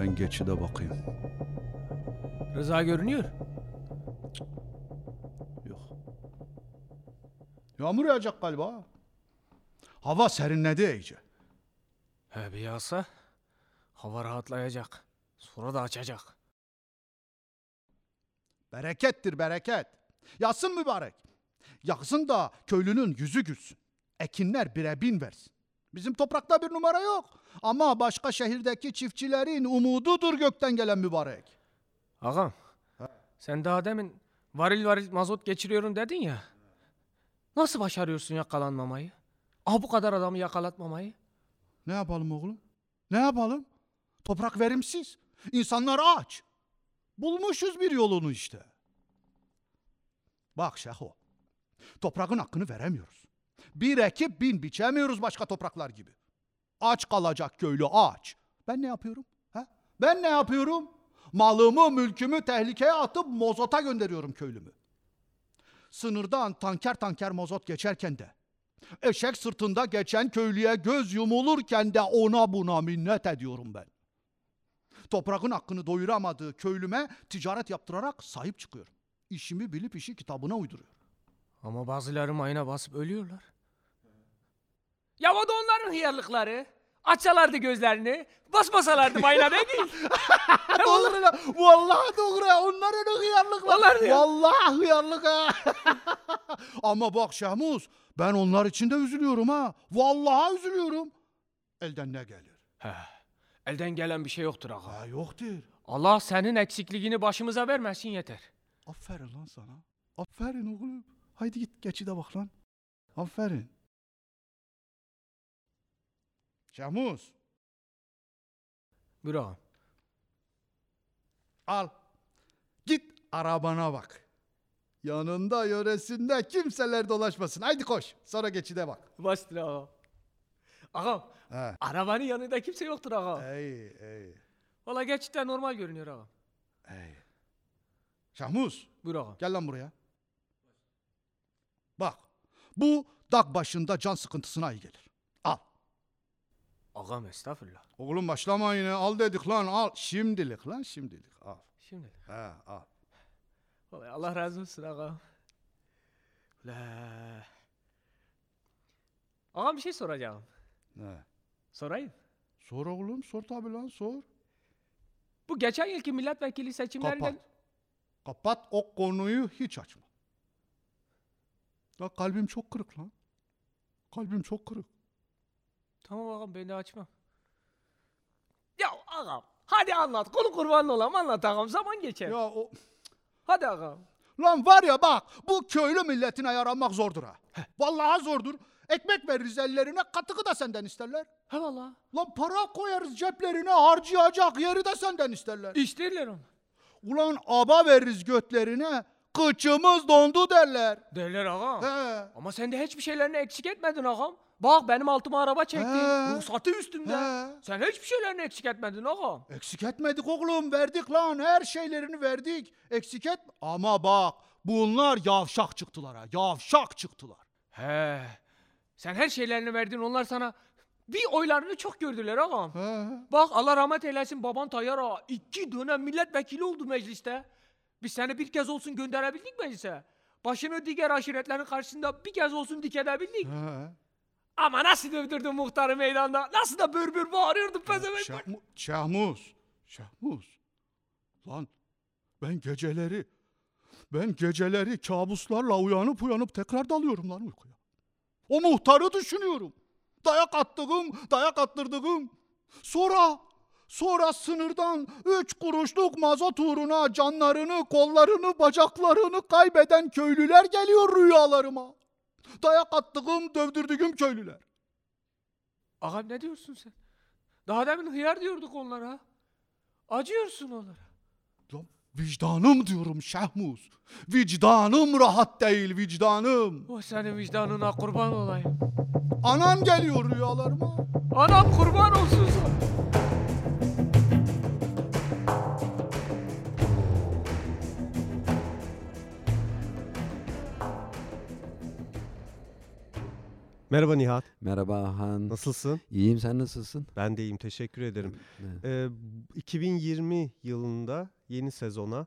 Ben geçide bakayım. Rıza görünüyor. Yok. Yağmur yağacak galiba. Hava serinledi iyice. He bir yağsa hava rahatlayacak. Sonra da açacak. Berekettir bereket. Yağsın mübarek. Yağsın da köylünün yüzü gülsün. Ekinler bire bin versin. Bizim toprakta bir numara yok. Ama başka şehirdeki çiftçilerin umududur gökten gelen mübarek. Ağam, sen daha demin varil varil mazot geçiriyorum dedin ya. Nasıl başarıyorsun yakalanmamayı? Ah bu kadar adamı yakalatmamayı. Ne yapalım oğlum? Ne yapalım? Toprak verimsiz. İnsanlar aç. Bulmuşuz bir yolunu işte. Bak Şaho, toprağın hakkını veremiyoruz. Bir ekip bin biçemiyoruz başka topraklar gibi. Aç kalacak köylü aç. Ben ne yapıyorum? He? Ben ne yapıyorum? Malımı, mülkümü tehlikeye atıp mozota gönderiyorum köylümü. Sınırdan tanker tanker mozot geçerken de, eşek sırtında geçen köylüye göz yumulurken de ona buna minnet ediyorum ben. Toprağın hakkını doyuramadığı köylüme ticaret yaptırarak sahip çıkıyorum. İşimi bilip işi kitabına uyduruyorum. Ama bazıları mayına basıp ölüyorlar. Ya o da onların hıyarlıkları. Açsalardı gözlerini, basmasalardı mayına değil. Doğru ya. Vallahi doğru ya. Onların hıyarlıkları. Vallahi hıyarlık ha. Ama bak Şahmuz, ben onlar için de üzülüyorum ha. Vallahi üzülüyorum. Elden ne gelir? He. Elden gelen bir şey yoktur ağa. Yoktur. Allah senin eksikliğini başımıza vermesin yeter. Aferin lan sana. Aferin oğlum. Haydi git geçide bak lan. Aferin. Şahmuz. Buyur ağam. Al. Git arabana bak. Yanında yöresinde kimseler dolaşmasın. Haydi koş. Sonra geçide bak. Baştır ağam. Ağam. He. Arabanın yanında kimse yoktur ağam. Ey. Valla geçitten normal görünüyor ağam. Ey. Şahmuz. Buyur ağam. Gel lan buraya. Bak, bu dağ başında can sıkıntısına iyi gelir. Al. Ağam estağfurullah. Oğlum başlama yine. Al dedik lan al. Şimdilik lan şimdilik. Al. Şimdilik. He al. Vallahi Allah razı olsun ağam. La. Ağam bir şey soracağım. Ne? Sorayım. Sor oğlum sor tabii lan sor. Bu geçen yılki milletvekili seçimlerinden... Kapat o konuyu hiç açma. Bak kalbim çok kırık lan. Kalbim çok kırık. Tamam ağam beni açma. Ya ağam hadi anlat. Konu kurban olam anlat ağam zaman geçer. Ya o... Hadi ağam. Lan var ya bak bu köylü milletine yaranmak zordur ha. Heh. Vallahi zordur. Ekmek veririz ellerine katıkı da senden isterler. He vallahi. Lan para koyarız ceplerine harcayacak yeri de senden isterler. İsterler onu. Ulan aba veririz götlerine. Kıçımız dondu derler. Derler ağam. He. Ama sen de hiçbir şeylerini eksik etmedin ağam. Bak benim altıma araba çektin. Ruhsatı üstümde. He. Sen hiçbir şeylerini eksik etmedin ağam. Eksik etmedik oğlum. Verdik lan. Her şeylerini verdik. Eksik et. Ama bak bunlar yavşak çıktılar ha. Yavşak çıktılar. He. Sen her şeylerini verdin. Onlar sana bir oylarını çok gördüler ağam. He. Bak Allah rahmet eylesin baban Tayyar Ağa. 2 dönem milletvekili oldu mecliste. Biz seni bir kez olsun gönderebildik meclise. Başını diğer aşiretlerin karşısında bir kez olsun dik edebildik. He. Ama nasıl dövdürdün muhtarı meydanda? Nasıl da bürbür bağırıyordun pezevenk? Şahmuz. Lan ben geceleri kabuslarla uyanıp tekrar dalıyorum lan uykuya. O muhtarı düşünüyorum. Dayak attırdığım. Sonra sınırdan 3 kuruşluk mazot uğruna canlarını, kollarını, bacaklarını kaybeden köylüler geliyor rüyalarıma. Dayak attığım, dövdürdüğüm köylüler. Ağam ne diyorsun sen? Daha demin hıyar diyorduk onlara. Acıyorsun onlara. Lan vicdanım diyorum Şahmuz. Vicdanım rahat değil, vicdanım. Oh senin vicdanına kurban olayım. Anam geliyor rüyalarıma. Anam kurban olsun sana. Merhaba Nihat. Merhaba Han. Nasılsın? İyiyim, sen nasılsın? Ben de iyiyim, teşekkür ederim. 2020 yılında yeni sezona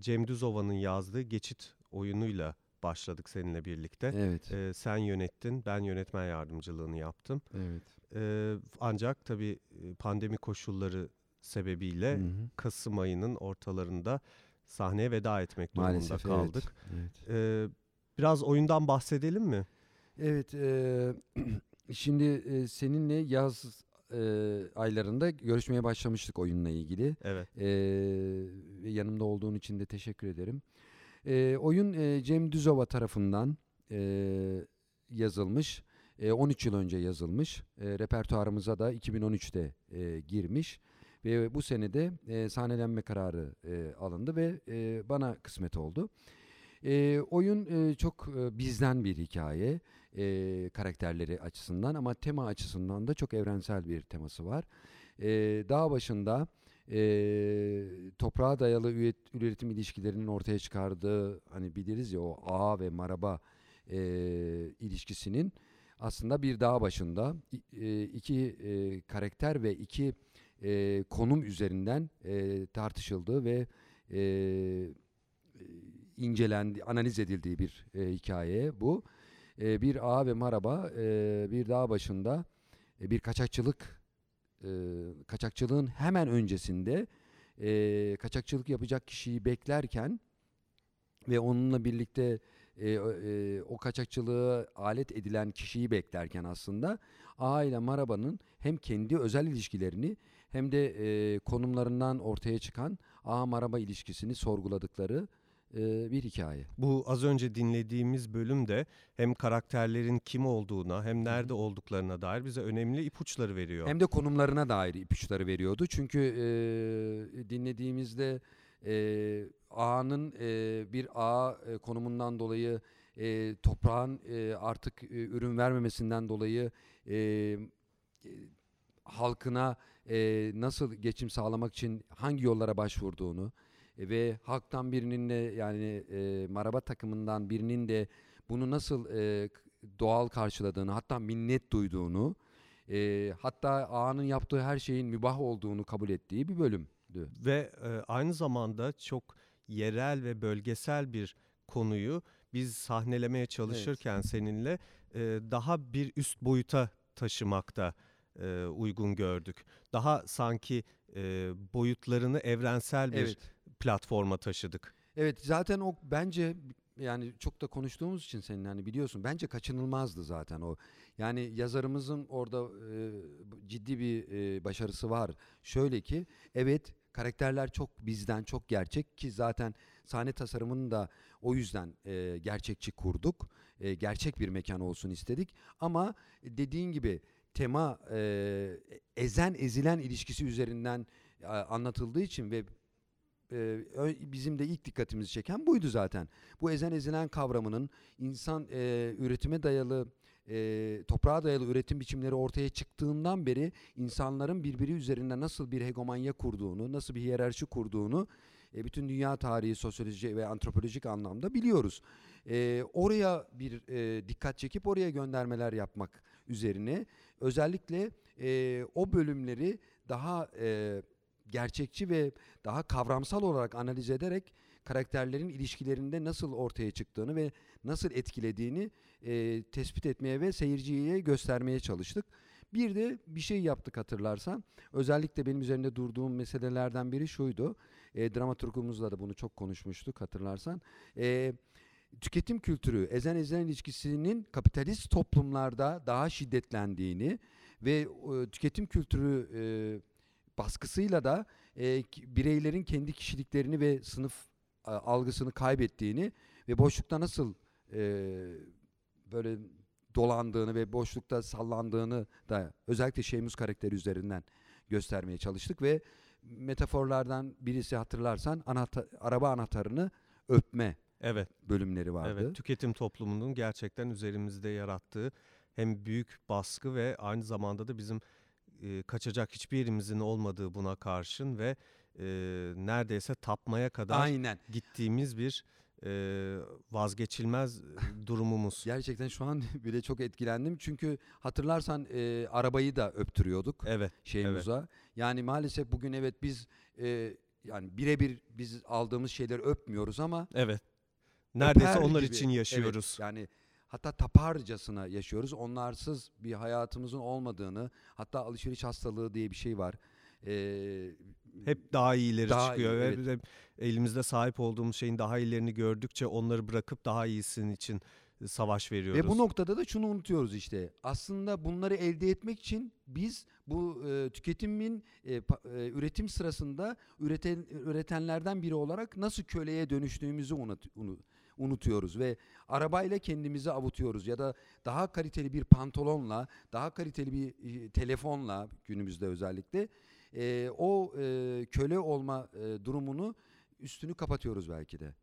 Cem Düzova'nın yazdığı Geçit oyunuyla başladık seninle birlikte. Evet. Sen yönettin, ben yönetmen yardımcılığını yaptım. Evet. Ancak tabii pandemi koşulları sebebiyle Kasım ayının ortalarında sahneye veda etmek durumunda maalesef kaldık. Evet. Biraz oyundan bahsedelim mi? Evet, şimdi seninle yaz aylarında görüşmeye başlamıştık oyunla ilgili. Evet. Yanımda olduğun için de teşekkür ederim. Oyun Cem Düzova tarafından yazılmış, 13 yıl önce yazılmış. Repertuarımıza da 2013'te girmiş ve bu senede sahnelenme kararı alındı ve bana kısmet oldu. Oyun çok bizden bir hikaye karakterleri açısından ama tema açısından da çok evrensel bir teması var. Dağ başında toprağa dayalı üretim ilişkilerinin ortaya çıkardığı, hani biliriz ya, o ağa ve maraba ilişkisinin aslında bir dağ başında iki karakter ve iki konum üzerinden tartışıldığı ve incelendi, analiz edildiği bir hikaye bu. Bir ağa ve maraba bir dağ başında bir kaçakçılığın hemen öncesinde kaçakçılık yapacak kişiyi beklerken ve onunla birlikte o kaçakçılığı alet edilen kişiyi beklerken aslında ağa ile marabanın hem kendi özel ilişkilerini hem de konumlarından ortaya çıkan ağa maraba ilişkisini sorguladıkları bir hikaye. Bu az önce dinlediğimiz bölümde hem karakterlerin kim olduğuna hem nerede olduklarına dair bize önemli ipuçları veriyor. Hem de konumlarına dair ipuçları veriyordu. Çünkü dinlediğimizde ağanın bir ağa konumundan dolayı toprağın artık ürün vermemesinden dolayı halkına nasıl geçim sağlamak için hangi yollara başvurduğunu ve halktan birinin de, yani maraba takımından birinin de bunu nasıl doğal karşıladığını, hatta minnet duyduğunu, hatta ağanın yaptığı her şeyin mübah olduğunu kabul ettiği bir bölümdü. Ve aynı zamanda çok yerel ve bölgesel bir konuyu biz sahnelemeye çalışırken seninle daha bir üst boyuta taşımakta uygun gördük. Daha sanki boyutlarını evrensel bir platforma taşıdık. Evet, zaten o bence, yani çok da konuştuğumuz için seninle, hani biliyorsun, bence kaçınılmazdı zaten o. Yani yazarımızın orada ciddi bir başarısı var. Şöyle ki, evet, karakterler çok bizden, çok gerçek ki zaten sahne tasarımını da o yüzden gerçekçi kurduk. Gerçek bir mekan olsun istedik ama dediğin gibi tema ezen-ezilen ilişkisi üzerinden anlatıldığı için ve bizim de ilk dikkatimizi çeken buydu zaten. Bu ezen-ezilen kavramının insan üretime dayalı, toprağa dayalı üretim biçimleri ortaya çıktığından beri insanların birbiri üzerinde nasıl bir hegemonya kurduğunu, nasıl bir hiyerarşi kurduğunu bütün dünya tarihi, sosyoloji ve antropolojik anlamda biliyoruz. Oraya bir dikkat çekip oraya göndermeler yapmak üzerine özellikle o bölümleri daha gerçekçi ve daha kavramsal olarak analiz ederek karakterlerin ilişkilerinde nasıl ortaya çıktığını ve nasıl etkilediğini tespit etmeye ve seyirciye göstermeye çalıştık. Bir de bir şey yaptık, hatırlarsan. Özellikle benim üzerinde durduğum meselelerden biri şuydu. Dramaturgumuzla da bunu çok konuşmuştuk, hatırlarsan. Tüketim kültürü, ezen-ezilen ilişkisinin kapitalist toplumlarda daha şiddetlendiğini ve tüketim kültürü baskısıyla da bireylerin kendi kişiliklerini ve sınıf algısını kaybettiğini ve boşlukta nasıl böyle dolandığını ve boşlukta sallandığını da özellikle Şeymus karakteri üzerinden göstermeye çalıştık ve metaforlardan birisi, hatırlarsan, araba anahtarını öpme bölümleri vardı. Evet, tüketim toplumunun gerçekten üzerimizde yarattığı hem büyük baskı ve aynı zamanda da bizim kaçacak hiçbir yerimizin olmadığı buna karşın ve neredeyse tapmaya kadar gittiğimiz bir vazgeçilmez durumumuz. Gerçekten şu an bile çok etkilendim. Çünkü hatırlarsan arabayı da öptürüyorduk. Evet. Şeyimize. Evet. Yani maalesef bugün evet biz yani birebir biz aldığımız şeyleri öpmüyoruz ama evet. Neredeyse onlar gibi için yaşıyoruz. Evet, yani hatta taparcasına yaşıyoruz. Onlarsız bir hayatımızın olmadığını, hatta alışveriş hastalığı diye bir şey var. Hep daha iyileri daha çıkıyor. İyi, evet. Hep elimizde sahip olduğumuz şeyin daha iyilerini gördükçe onları bırakıp daha iyisinin için savaş veriyoruz. Ve bu noktada da şunu unutuyoruz işte. Aslında bunları elde etmek için biz bu tüketimin üretim sırasında üretenlerden biri olarak nasıl köleye dönüştüğümüzü unutuyoruz ve arabayla kendimizi avutuyoruz ya da daha kaliteli bir pantolonla, daha kaliteli bir telefonla günümüzde özellikle o köle olma durumunu üstünü kapatıyoruz belki de.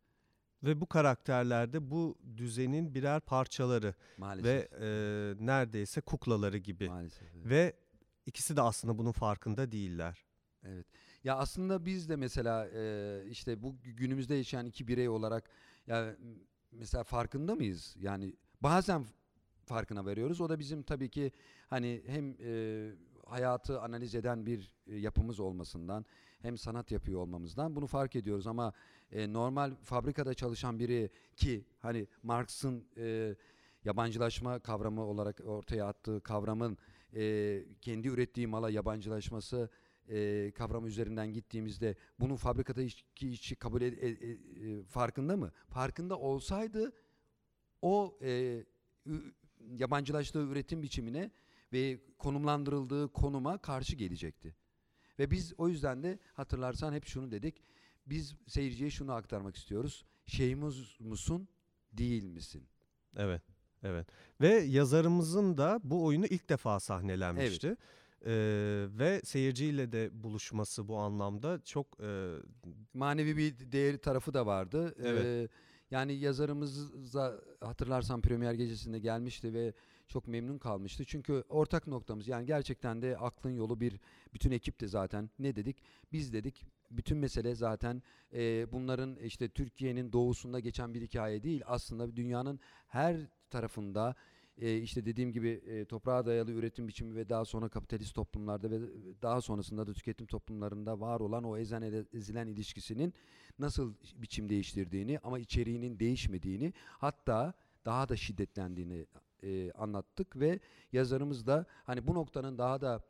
Ve bu karakterlerde bu düzenin birer parçaları. Maalesef. Ve neredeyse kuklaları gibi. Maalesef, evet. Ve ikisi de aslında bunun farkında değiller. Evet. Ya aslında biz de mesela işte bu günümüzde yaşayan iki birey olarak ya mesela farkında mıyız? Yani bazen farkına varıyoruz. O da bizim tabii ki hani hem hayatı analiz eden bir yapımız olmasından hem sanat yapıyor olmamızdan bunu fark ediyoruz ama normal fabrikada çalışan biri ki hani Marx'ın yabancılaşma kavramı olarak ortaya attığı kavramın kendi ürettiği mala yabancılaşması kavramı üzerinden gittiğimizde bunun fabrikadaki işçi kabul farkında mı? Farkında olsaydı o yabancılaştığı üretim biçimine ve konumlandırıldığı konuma karşı gelecekti. Ve biz o yüzden de hatırlarsan hep şunu dedik. Biz seyirciye şunu aktarmak istiyoruz. Şeyimiz musun, değil misin? Evet, evet. Ve yazarımızın da bu oyunu ilk defa sahnelenmişti. Evet. Ve seyirciyle de buluşması bu anlamda çok... Manevi bir değeri tarafı da vardı. Evet. Yani yazarımıza hatırlarsan Premier Gecesi'nde gelmişti ve çok memnun kalmıştı. Çünkü ortak noktamız yani gerçekten de aklın yolu bir bütün ekip de zaten ne dedik? Biz dedik bütün mesele zaten bunların işte Türkiye'nin doğusunda geçen bir hikaye değil. Aslında dünyanın her tarafında işte dediğim gibi toprağa dayalı üretim biçimi ve daha sonra kapitalist toplumlarda ve daha sonrasında da tüketim toplumlarında var olan o ezilen ilişkisinin nasıl biçim değiştirdiğini ama içeriğinin değişmediğini hatta daha da şiddetlendiğini anlattık ve yazarımız da hani bu noktanın daha da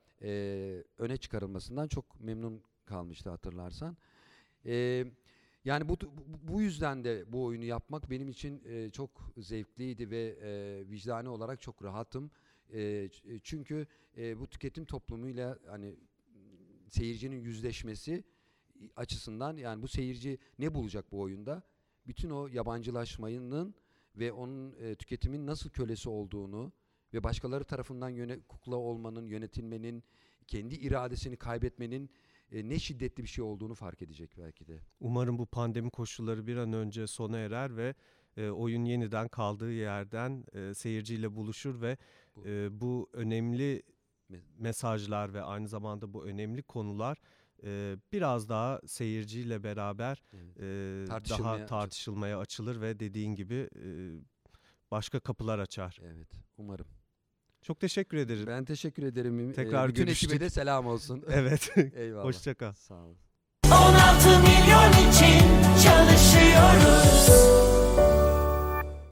öne çıkarılmasından çok memnun kalmıştı hatırlarsan. Yani bu yüzden de bu oyunu yapmak benim için çok zevkliydi ve vicdani olarak çok rahatım. Çünkü bu tüketim toplumuyla hani seyircinin yüzleşmesi açısından yani bu seyirci ne bulacak bu oyunda? Bütün o yabancılaşmanın ve onun tüketimin nasıl kölesi olduğunu ve başkaları tarafından kukla olmanın, yönetilmenin, kendi iradesini kaybetmenin ne şiddetli bir şey olduğunu fark edecek belki de. Umarım bu pandemi koşulları bir an önce sona erer ve oyun yeniden kaldığı yerden seyirciyle buluşur ve bu önemli mesajlar ve aynı zamanda bu önemli konular biraz daha seyirciyle beraber daha tartışılmaya açılır ve dediğin gibi başka kapılar açar. Evet, umarım. Çok teşekkür ederim. Ben teşekkür ederim. Tekrar bütün görüştük. Ekibe de selam olsun. Evet. Eyvallah. Hoşça kal. Sağ olun. 16 milyon için çalışıyoruz.